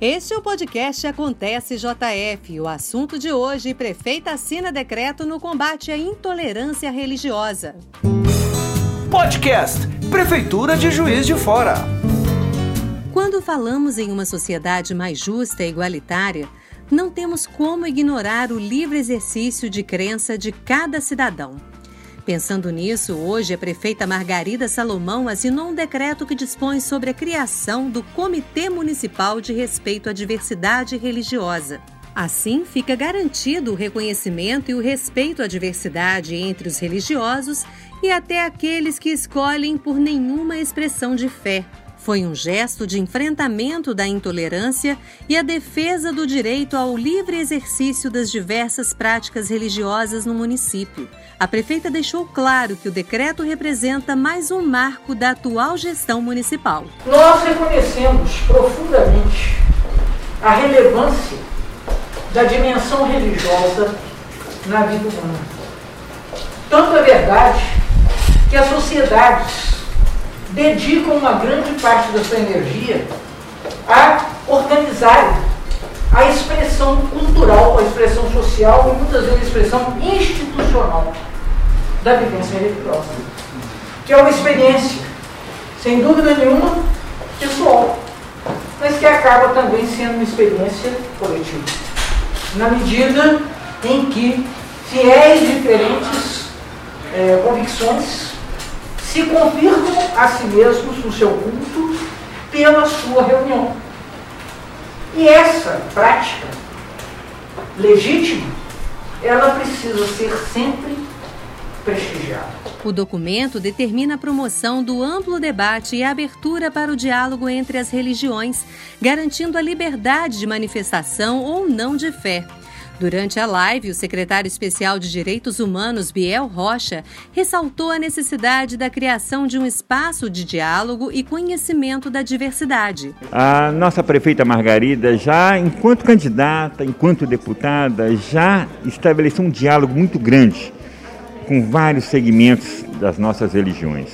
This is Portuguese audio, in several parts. Este é o podcast Acontece JF. O assunto de hoje: prefeita assina decreto no combate à intolerância religiosa. Podcast Prefeitura de Juiz de Fora. Quando falamos em uma sociedade mais justa e igualitária, não temos como ignorar o livre exercício de crença de cada cidadão. Pensando nisso, hoje a prefeita Margarida Salomão assinou um decreto que dispõe sobre a criação do Comitê Municipal de Respeito à Diversidade Religiosa. Assim, fica garantido o reconhecimento e o respeito à diversidade entre os religiosos e até aqueles que escolhem por nenhuma expressão de fé. Foi um gesto de enfrentamento da intolerância e a defesa do direito ao livre exercício das diversas práticas religiosas no município. A prefeita deixou claro que o decreto representa mais um marco da atual gestão municipal. Nós reconhecemos profundamente a relevância da dimensão religiosa na vida humana. Tanto é verdade que as sociedades dedicam uma grande parte da sua energia a organizar a expressão cultural, a expressão social e muitas vezes a expressão institucional da vivência religiosa, que é uma experiência, sem dúvida nenhuma, pessoal, mas que acaba também sendo uma experiência coletiva, na medida em que fiéis diferentes convicções se confirmam a si mesmos no seu culto pela sua reunião. E essa prática legítima, ela precisa ser sempre prestigiada. O documento determina a promoção do amplo debate e a abertura para o diálogo entre as religiões, garantindo a liberdade de manifestação ou não de fé. Durante a live, o secretário especial de Direitos Humanos, Biel Rocha, ressaltou a necessidade da criação de um espaço de diálogo e conhecimento da diversidade. A nossa prefeita Margarida, já enquanto candidata, enquanto deputada, já estabeleceu um diálogo muito grande com vários segmentos das nossas religiões,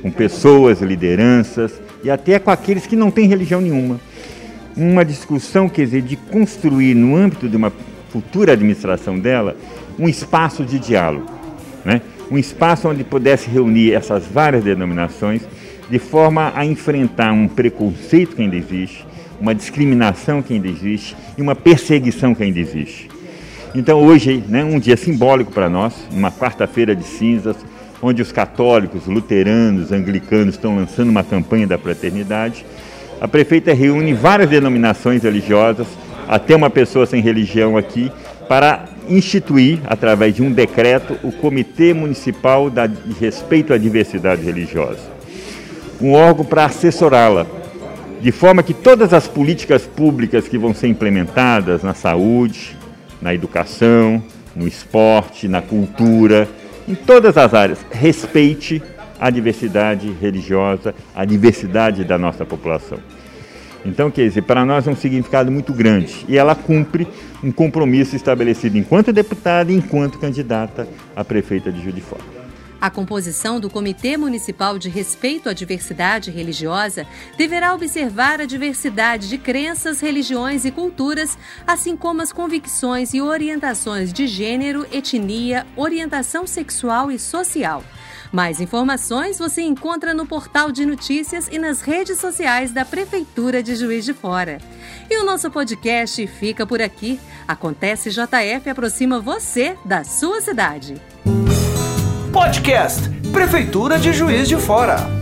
com pessoas, lideranças e até com aqueles que não têm religião nenhuma. Uma discussão, quer dizer, de construir no âmbito de uma futura administração dela, um espaço de diálogo, né? Um espaço onde pudesse reunir essas várias denominações de forma a enfrentar um preconceito que ainda existe, uma discriminação que ainda existe e uma perseguição que ainda existe. Então hoje, né, um dia simbólico para nós, uma quarta-feira de cinzas, onde os católicos, luteranos, anglicanos estão lançando uma campanha da fraternidade, a prefeita reúne várias denominações religiosas, até uma pessoa sem religião aqui, para instituir, através de um decreto, o Comitê Municipal de Respeito à Diversidade Religiosa. Um órgão para assessorá-la, de forma que todas as políticas públicas que vão ser implementadas na saúde, na educação, no esporte, na cultura, em todas as áreas, respeite a diversidade religiosa, a diversidade da nossa população. Então, quer dizer, para nós é um significado muito grande e ela cumpre um compromisso estabelecido enquanto deputada e enquanto candidata a prefeita de Juiz de Fora. A composição do Comitê Municipal de Respeito à Diversidade Religiosa deverá observar a diversidade de crenças, religiões e culturas, assim como as convicções e orientações de gênero, etnia, orientação sexual e social. Mais informações você encontra no portal de notícias e nas redes sociais da Prefeitura de Juiz de Fora. E o nosso podcast fica por aqui. Acontece JF aproxima você da sua cidade. Podcast Prefeitura de Juiz de Fora.